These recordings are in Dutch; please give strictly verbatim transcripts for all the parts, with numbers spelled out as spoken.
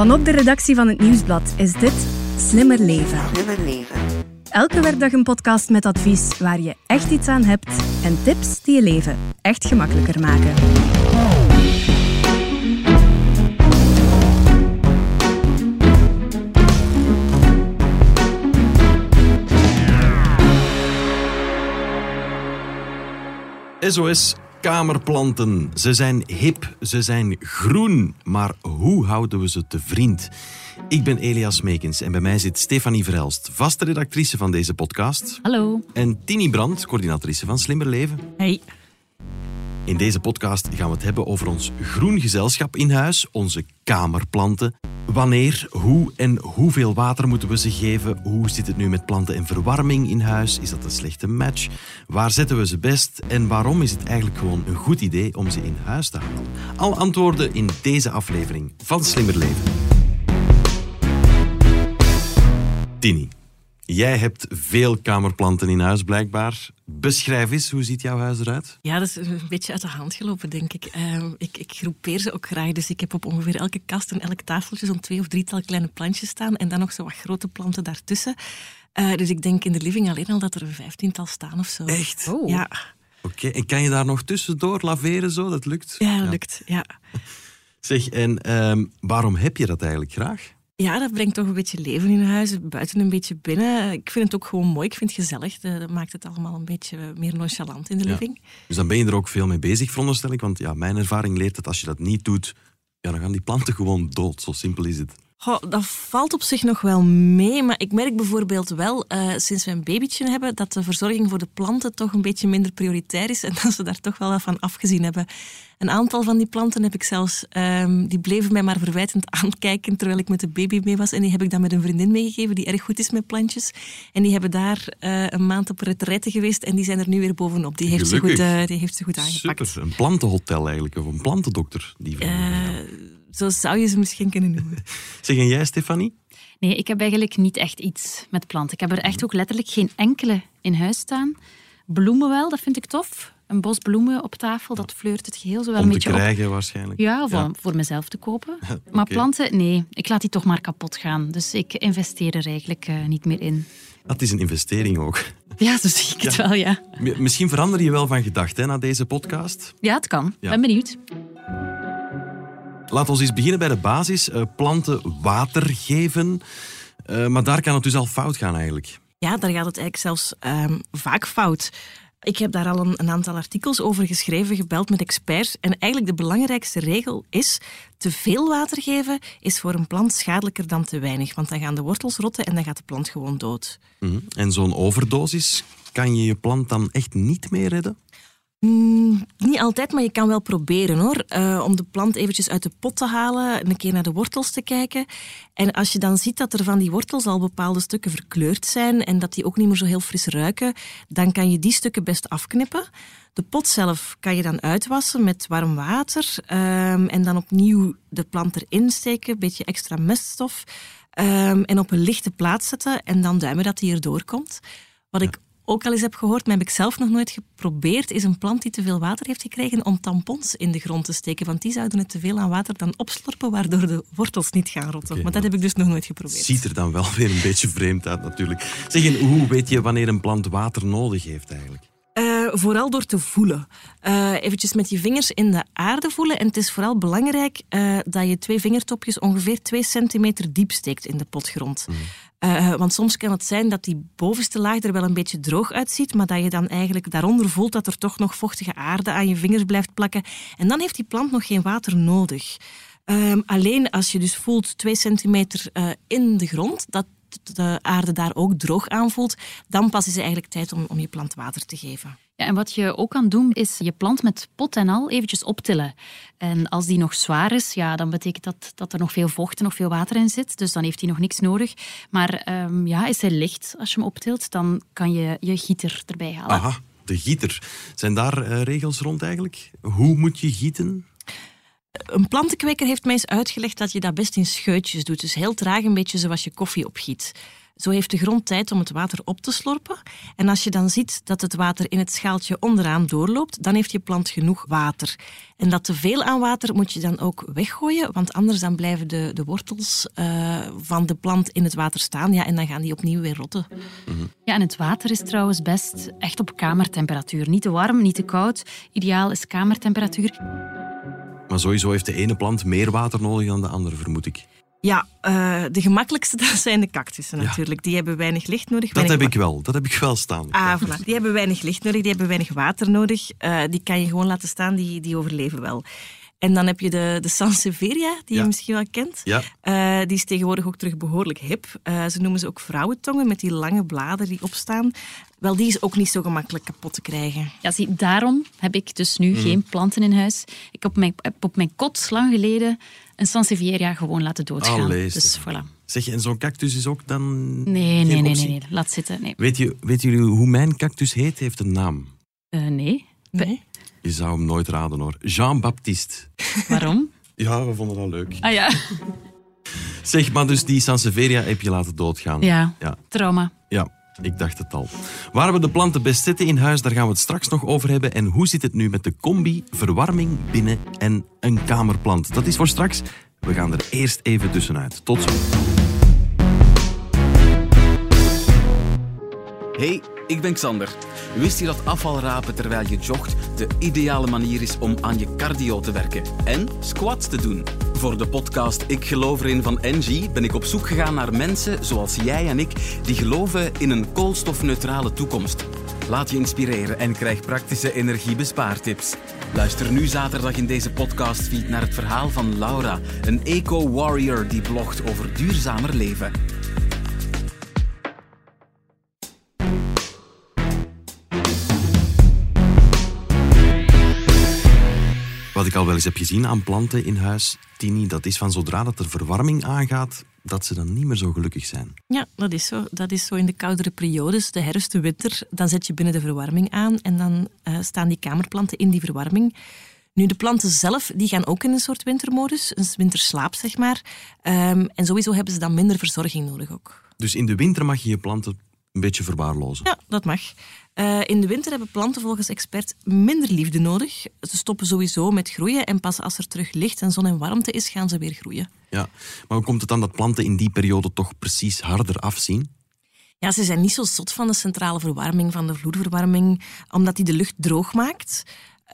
Vanop de redactie van het Nieuwsblad is dit Slimmer Leven. Slimmer Leven. Elke werkdag een podcast met advies waar je echt iets aan hebt en tips die je leven echt gemakkelijker maken. S O S kamerplanten. Ze zijn hip, ze zijn groen. Maar hoe houden we ze te vriend? Ik ben Elias Meekens en bij mij zit Stefanie Verhelst, vaste redactrice van deze podcast. Hallo. En Tini Brandt, coördinatrice van Slimmer Leven. Hey. In deze podcast gaan we het hebben over ons groen gezelschap in huis, onze kamerplanten. Wanneer, hoe en hoeveel water moeten we ze geven? Hoe zit het nu met planten en verwarming in huis? Is dat een slechte match? Waar zetten we ze best? En waarom is het eigenlijk gewoon een goed idee om ze in huis te halen? Al antwoorden in deze aflevering van Slimmer Leven. Tini, jij hebt veel kamerplanten in huis blijkbaar. Beschrijf eens, hoe ziet jouw huis eruit? Ja, dat is een beetje uit de hand gelopen, denk ik. Uh, ik, ik groepeer ze ook graag, dus ik heb op ongeveer elke kast en elk tafeltje zo'n twee of drietal kleine plantjes staan en dan nog zo wat grote planten daartussen. Uh, dus ik denk in de living alleen al dat er een vijftiental staan of zo. Echt? Oh. Ja. Oké, okay. En kan je daar nog tussendoor laveren zo? Dat lukt? Ja, dat ja. lukt, ja. Zeg, en um, waarom heb je dat eigenlijk graag? Ja, dat brengt toch een beetje leven in huis, buiten een beetje binnen. Ik vind het ook gewoon mooi, ik vind het gezellig. Dat maakt het allemaal een beetje meer nonchalant in de living. Ja. Dus dan ben je er ook veel mee bezig, veronderstel ik. Want ja, mijn ervaring leert dat als je dat niet doet, ja, dan gaan die planten gewoon dood. Zo simpel is het. Goh, dat valt op zich nog wel mee, maar ik merk bijvoorbeeld wel, uh, sinds we een babytje hebben, dat de verzorging voor de planten toch een beetje minder prioritair is en dat ze daar toch wel wat van afgezien hebben. Een aantal van die planten heb ik zelfs, um, die bleven mij maar verwijtend aankijken terwijl ik met de baby mee was en die heb ik dan met een vriendin meegegeven die erg goed is met plantjes. En die hebben daar uh, een maand op retraite geweest en die zijn er nu weer bovenop. Die heeft, ze goed, uh, die heeft ze goed aangepakt. Super, een plantenhotel eigenlijk, of een plantendokter. Die van Zo zou je ze misschien kunnen noemen. Zeg, en jij, Stefanie? Nee, ik heb eigenlijk niet echt iets met planten. Ik heb er echt ook letterlijk geen enkele in huis staan. Bloemen wel, dat vind ik tof. Een bos bloemen op tafel, dat fleurt het geheel. Zowel om een beetje te krijgen op... waarschijnlijk. Ja, of ja. voor mezelf te kopen. Ja, okay. Maar planten, nee. Ik laat die toch maar kapot gaan. Dus ik investeer er eigenlijk uh, niet meer in. Dat is een investering ook. Ja, zo zie ik ja. het wel, ja. Misschien verander je wel van gedachten na deze podcast. Ja, het kan. Ja. Ben benieuwd. Laten we eens beginnen bij de basis. Uh, planten water geven. Uh, maar daar kan het dus al fout gaan eigenlijk. Ja, daar gaat het eigenlijk zelfs um, vaak fout. Ik heb daar al een, een aantal artikels over geschreven, gebeld met experts. En eigenlijk de belangrijkste regel is... te veel water geven is voor een plant schadelijker dan te weinig. Want dan gaan de wortels rotten en dan gaat de plant gewoon dood. Mm-hmm. En zo'n overdosis, kan je je plant dan echt niet meer redden? Mm, niet altijd, maar je kan wel proberen hoor. Uh, om de plant eventjes uit de pot te halen, een keer naar de wortels te kijken. En als je dan ziet dat er van die wortels al bepaalde stukken verkleurd zijn en dat die ook niet meer zo heel fris ruiken, dan kan je die stukken best afknippen. De pot zelf kan je dan uitwassen met warm water um, en dan opnieuw de plant erin steken, een beetje extra meststof um, en op een lichte plaats zetten en dan duimen dat die erdoor komt. Wat ik ook al eens heb gehoord, maar heb ik zelf nog nooit geprobeerd, is een plant die te veel water heeft gekregen om tampons in de grond te steken. Want die zouden het te veel aan water dan opslorpen, waardoor de wortels niet gaan rotten. Okay, maar dat heb ik dus nog nooit geprobeerd. Ziet er dan wel weer een beetje vreemd uit natuurlijk. Zeg, en hoe weet je wanneer een plant water nodig heeft eigenlijk? Uh, vooral door te voelen. Uh, eventjes met je vingers in de aarde voelen. En het is vooral belangrijk uh, dat je twee vingertopjes ongeveer twee centimeter diep steekt in de potgrond. Mm. Uh, want soms kan het zijn dat die bovenste laag er wel een beetje droog uitziet, maar dat je dan eigenlijk daaronder voelt dat er toch nog vochtige aarde aan je vingers blijft plakken. En dan heeft die plant nog geen water nodig. Uh, alleen als je dus voelt twee centimeter uh, in de grond, dat de aarde daar ook droog aanvoelt, dan pas is het eigenlijk tijd om, om je plant water te geven. Ja, en wat je ook kan doen, is je plant met pot en al eventjes optillen. En als die nog zwaar is, ja, dan betekent dat dat er nog veel vocht en nog veel water in zit. Dus dan heeft hij nog niks nodig. Maar um, ja, is hij licht als je hem optilt, dan kan je je gieter erbij halen. Aha, de gieter. Zijn daar uh, regels rond eigenlijk? Hoe moet je gieten? Een plantenkweker heeft mij eens uitgelegd dat je dat best in scheutjes doet. Dus heel traag, een beetje zoals je koffie opgiet. Zo heeft de grond tijd om het water op te slorpen. En als je dan ziet dat het water in het schaaltje onderaan doorloopt, dan heeft je plant genoeg water. En dat te veel aan water moet je dan ook weggooien, want anders dan blijven de, de wortels uh, van de plant in het water staan. Ja, en dan gaan die opnieuw weer rotten. Mm-hmm. Ja, en het water is trouwens best echt op kamertemperatuur. Niet te warm, niet te koud. Ideaal is kamertemperatuur. Maar sowieso heeft de ene plant meer water nodig dan de andere, vermoed ik. Ja, uh, de gemakkelijkste dat zijn de cactussen ja. natuurlijk. Die hebben weinig licht nodig. Dat heb ik wel, dat heb ik wel staan. Ah, voilà. Die hebben weinig licht nodig, die hebben weinig water nodig. Uh, die kan je gewoon laten staan, die, die overleven wel. En dan heb je de, de Sansevieria, die ja. je misschien wel kent. Ja. Uh, die is tegenwoordig ook terug behoorlijk hip. Uh, ze noemen ze ook vrouwentongen, met die lange bladeren die opstaan. Wel, die is ook niet zo gemakkelijk kapot te krijgen. Ja, zie, daarom heb ik dus nu mm. geen planten in huis. Ik heb op mijn, op mijn kot lang geleden een Sansevieria gewoon laten doodgaan. Allee, dus voilà. Zeg je, en zo'n cactus is ook dan... Nee, nee, nee, nee, nee, laat zitten. Nee. Weet je, weet jullie hoe mijn cactus heet? Heeft een naam? Uh, nee. Nee. Je zou hem nooit raden, hoor. Jean-Baptiste. Waarom? Ja, we vonden dat leuk. Ah ja. Zeg, maar dus die Sansevieria heb je laten doodgaan. Ja, ja. Trauma. Ja. Ik dacht het al. Waar we de planten best zitten in huis, daar gaan we het straks nog over hebben. En hoe zit het nu met de combi, verwarming binnen en een kamerplant? Dat is voor straks. We gaan er eerst even tussenuit. Tot zo. Hey, ik ben Xander. Wist je dat afvalrapen terwijl je jogt de ideale manier is om aan je cardio te werken en squats te doen? Voor de podcast Ik geloof erin van Engie ben ik op zoek gegaan naar mensen zoals jij en ik die geloven in een koolstofneutrale toekomst. Laat je inspireren en krijg praktische energiebespaartips. Luister nu zaterdag in deze podcastfeed naar het verhaal van Laura, een eco-warrior die blogt over duurzamer leven. Wat ik al wel eens heb gezien aan planten in huis, Tini, dat is van zodra dat er verwarming aangaat, dat ze dan niet meer zo gelukkig zijn. Ja, dat is zo. Dat is zo in de koudere periodes, de herfst, de winter, dan zet je binnen de verwarming aan en dan uh, staan die kamerplanten in die verwarming. Nu, de planten zelf, die gaan ook in een soort wintermodus, een winterslaap, zeg maar. Um, en sowieso hebben ze dan minder verzorging nodig ook. Dus in de winter mag je je planten een beetje verwaarlozen? Ja, dat mag. Uh, in de winter hebben planten volgens expert minder liefde nodig. Ze stoppen sowieso met groeien en pas als er terug licht en zon en warmte is, gaan ze weer groeien. Ja, maar hoe komt het dan dat planten in die periode toch precies harder afzien? Ja, ze zijn niet zo zot van de centrale verwarming, van de vloerverwarming, omdat die de lucht droog maakt.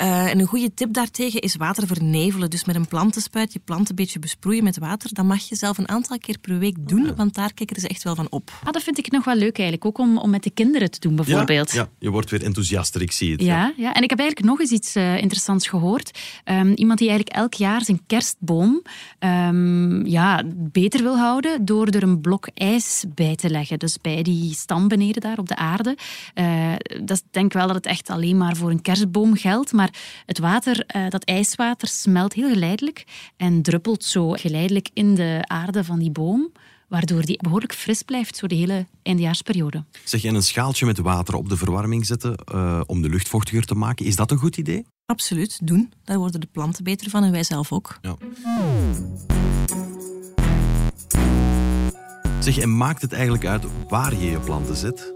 Uh, en een goede tip daartegen is water vernevelen. Dus met een plantenspuit, je plant een beetje besproeien met water. Dat mag je zelf een aantal keer per week doen, okay. Want daar kijken ze echt wel van op. Ah, dat vind ik nog wel leuk eigenlijk, ook om, om met de kinderen te doen bijvoorbeeld. Ja, ja, je wordt weer enthousiaster, ik zie het. Ja, ja. ja. En ik heb eigenlijk nog eens iets uh, interessants gehoord. Um, iemand die eigenlijk elk jaar zijn kerstboom um, ja, beter wil houden door er een blok ijs bij te leggen. Dus bij die stam beneden daar op de aarde. Uh, dat denk ik wel dat het echt alleen maar voor een kerstboom geldt, maar Maar het water, dat ijswater, smelt heel geleidelijk en druppelt zo geleidelijk in de aarde van die boom, waardoor die behoorlijk fris blijft zo de hele eindejaarsperiode. Zeg, je een schaaltje met water op de verwarming zetten uh, om de lucht vochtiger te maken, is dat een goed idee? Absoluut, doen. Daar worden de planten beter van en wij zelf ook. Ja. Zeg, en maakt het eigenlijk uit waar je je planten zet?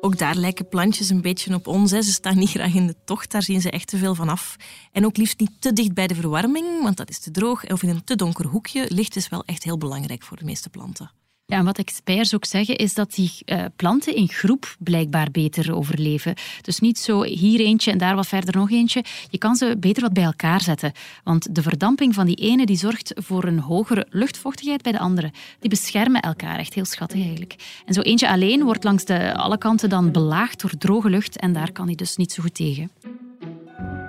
Ook daar lijken plantjes een beetje op ons. Hè. Ze staan niet graag in de tocht, daar zien ze echt te veel van af. En ook liefst niet te dicht bij de verwarming, want dat is te droog. Of in een te donker hoekje. Licht is wel echt heel belangrijk voor de meeste planten. Ja, en wat experts ook zeggen, is dat die uh, planten in groep blijkbaar beter overleven. Dus niet zo hier eentje en daar wat verder nog eentje. Je kan ze beter wat bij elkaar zetten. Want de verdamping van die ene die zorgt voor een hogere luchtvochtigheid bij de andere. Die beschermen elkaar, echt heel schattig eigenlijk. En zo eentje alleen wordt langs de alle kanten dan belaagd door droge lucht. En daar kan hij dus niet zo goed tegen.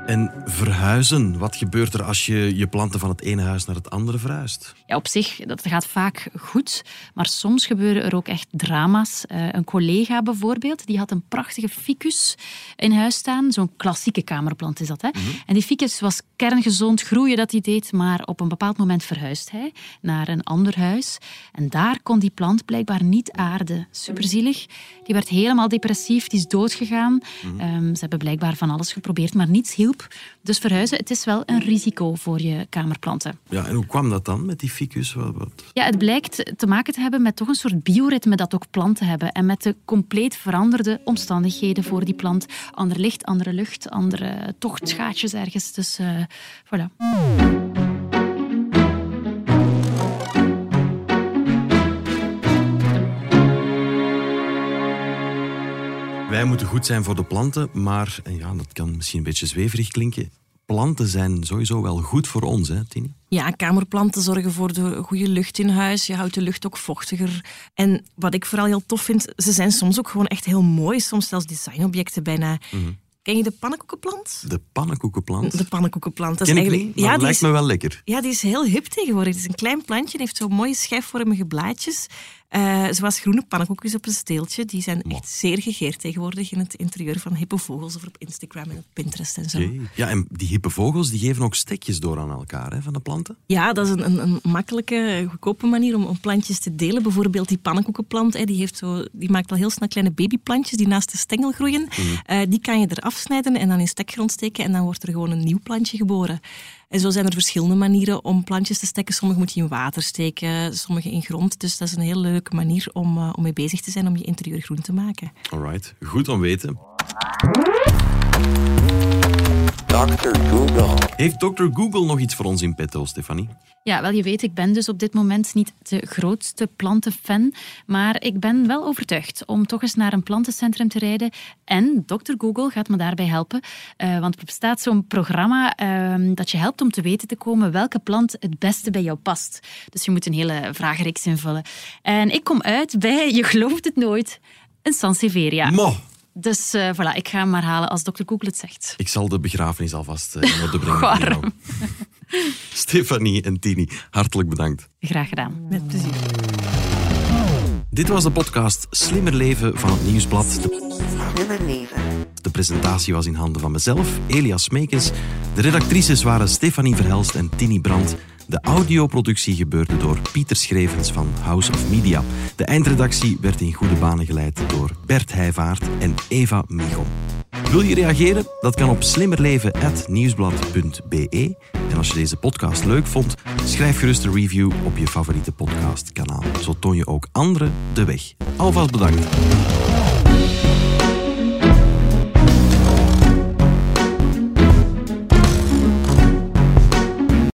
En verhuizen, wat gebeurt er als je je planten van het ene huis naar het andere verhuist? Ja, op zich, dat gaat vaak goed, maar soms gebeuren er ook echt drama's. Uh, een collega bijvoorbeeld, die had een prachtige ficus in huis staan. Zo'n klassieke kamerplant is dat, hè? Mm-hmm. En die ficus was kerngezond, groeien dat hij deed, maar op een bepaald moment verhuist hij naar een ander huis. En daar kon die plant blijkbaar niet aarden. Superzielig. Die werd helemaal depressief, die is doodgegaan. Mm-hmm. Um, ze hebben blijkbaar van alles geprobeerd, maar niets hielp. damp. Dus verhuizen, het is wel een risico voor je kamerplanten. Ja, en hoe kwam dat dan met die ficus? Wat, wat? Ja, het blijkt te maken te hebben met toch een soort bioritme dat ook planten hebben. En met de compleet veranderde omstandigheden voor die plant. Ander licht, andere lucht, andere tochtsgaatjes ergens. Dus uh, voilà. Wij moeten goed zijn voor de planten, maar, en ja, dat kan misschien een beetje zweverig klinken, planten zijn sowieso wel goed voor ons, hè, Tini? Ja, kamerplanten zorgen voor de goede lucht in huis. Je houdt de lucht ook vochtiger. En wat ik vooral heel tof vind, ze zijn soms ook gewoon echt heel mooi. Soms zelfs designobjecten bijna. Mm-hmm. Ken je de pannenkoekenplant? De pannenkoekenplant? De pannenkoekenplant. Dat is Ken ik eigenlijk... niet, maar ja, die lijkt is... me wel lekker. Ja, die is heel hip tegenwoordig. Het is een klein plantje, heeft zo'n mooie schijfvormige blaadjes. Uh, zoals groene pannenkoekjes op een steeltje. Die zijn Mo. echt zeer gegeerd tegenwoordig in het interieur van hippe vogels of op Instagram en op Pinterest en zo. Okay. Ja, en die hippe vogels die geven ook stekjes door aan elkaar, hè, van de planten? Ja, dat is een, een, een makkelijke, goedkope manier om, om plantjes te delen. Bijvoorbeeld die pannenkoekenplant, hè, die, heeft zo, die maakt al heel snel kleine babyplantjes die naast de stengel groeien. Mm-hmm. Uh, die kan je eraf snijden en dan in stekgrond steken en dan wordt er gewoon een nieuw plantje geboren. En zo zijn er verschillende manieren om plantjes te stekken. Sommige moet je in water steken, sommige in grond. Dus dat is een heel leuke manier om, uh, om mee bezig te zijn, om je interieur groen te maken. Alright, goed om weten. dokter Google. Heeft dokter Google nog iets voor ons in petto, Stefanie? Ja, wel, je weet, ik ben dus op dit moment niet de grootste plantenfan, maar ik ben wel overtuigd om toch eens naar een plantencentrum te rijden. En dokter Google gaat me daarbij helpen, uh, want er bestaat zo'n programma uh, dat je helpt om te weten te komen welke plant het beste bij jou past. Dus je moet een hele vragenreeks invullen. En ik kom uit bij, je gelooft het nooit, een Sansevieria. Mo. Dus uh, voilà, ik ga hem maar halen als dokter Google het zegt. Ik zal de begrafenis alvast uh, in orde brengen. Warm. Stefanie en Tini, hartelijk bedankt. Graag gedaan. Met plezier. Dit was de podcast Slimmer Leven van het Nieuwsblad. Slimmer Leven. De presentatie was in handen van mezelf, Elias Meekens. De redactrices waren Stefanie Verhelst en Tini Brandt. De audioproductie gebeurde door Pieter Schrevens van House of Media. De eindredactie werd in goede banen geleid door Bert Heivaart en Eva Michon. Wil je reageren? Dat kan op slimmerleven apenstaartje nieuwsblad punt be. En als je deze podcast leuk vond, schrijf gerust een review op je favoriete podcastkanaal. Zo toon je ook anderen de weg. Alvast bedankt.